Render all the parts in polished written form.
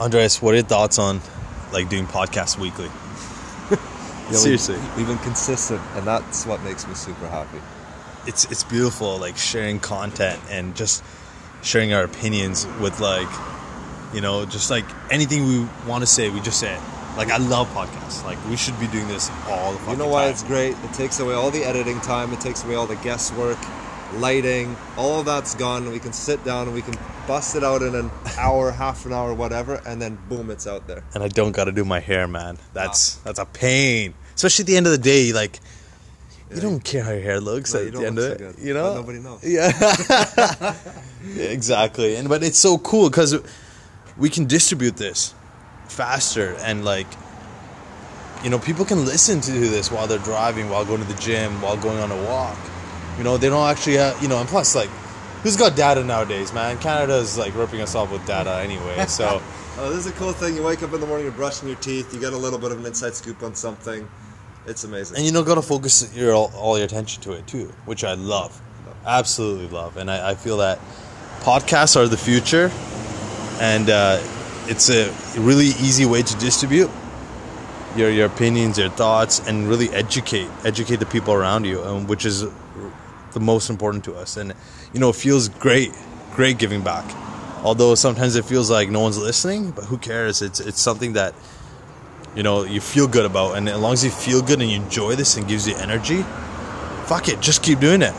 Andres, what are your thoughts on like doing podcasts weekly? Seriously, we've been consistent, and that's what makes me super happy. It's beautiful, like sharing content and just sharing our opinions with, like, you know, just like anything we want to say, we just say it. Like, I love podcasts. Like, we should be doing this all the fucking time. You know why it's great? It takes away all the editing time. It takes away all the guesswork, lighting. All of that's gone. We can sit down and we can bust it out in an hour, half an hour, whatever, and then boom, it's out there. And I don't got to do my hair, man. That's a pain. Especially at the end of the day, like, you don't care how your hair looks at the end of it. You know? But nobody knows. Yeah. Exactly. And but it's so cool because we can distribute this faster, and, like, you know, people can listen to this while they're driving, while going to the gym, while going on a walk. You know, they don't actually have, you know, and plus, like, who's got data nowadays, man? Canada's, like, ripping us off with data anyway, so. Oh, this is a cool thing. You wake up in the morning, you're brushing your teeth, you get a little bit of an inside scoop on something. It's amazing. And you don't got to focus all your attention to it, too, which I love. Absolutely love. And I feel that podcasts are the future, and it's a really easy way to distribute your opinions, your thoughts, and really educate the people around you, which is the most important to us. And, you know, it feels great giving back. Although sometimes it feels like no one's listening, but who cares? It's something that, you know, you feel good about. And as long as you feel good and you enjoy this and gives you energy, fuck it, just keep doing it.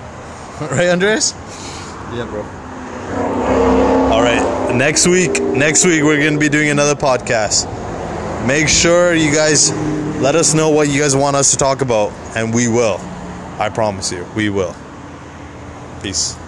Right, Andres? Yeah, bro. All right, next week we're going to be doing another podcast. Make sure you guys let us know what you guys want us to talk about, and we will. I promise you, we will. Peace.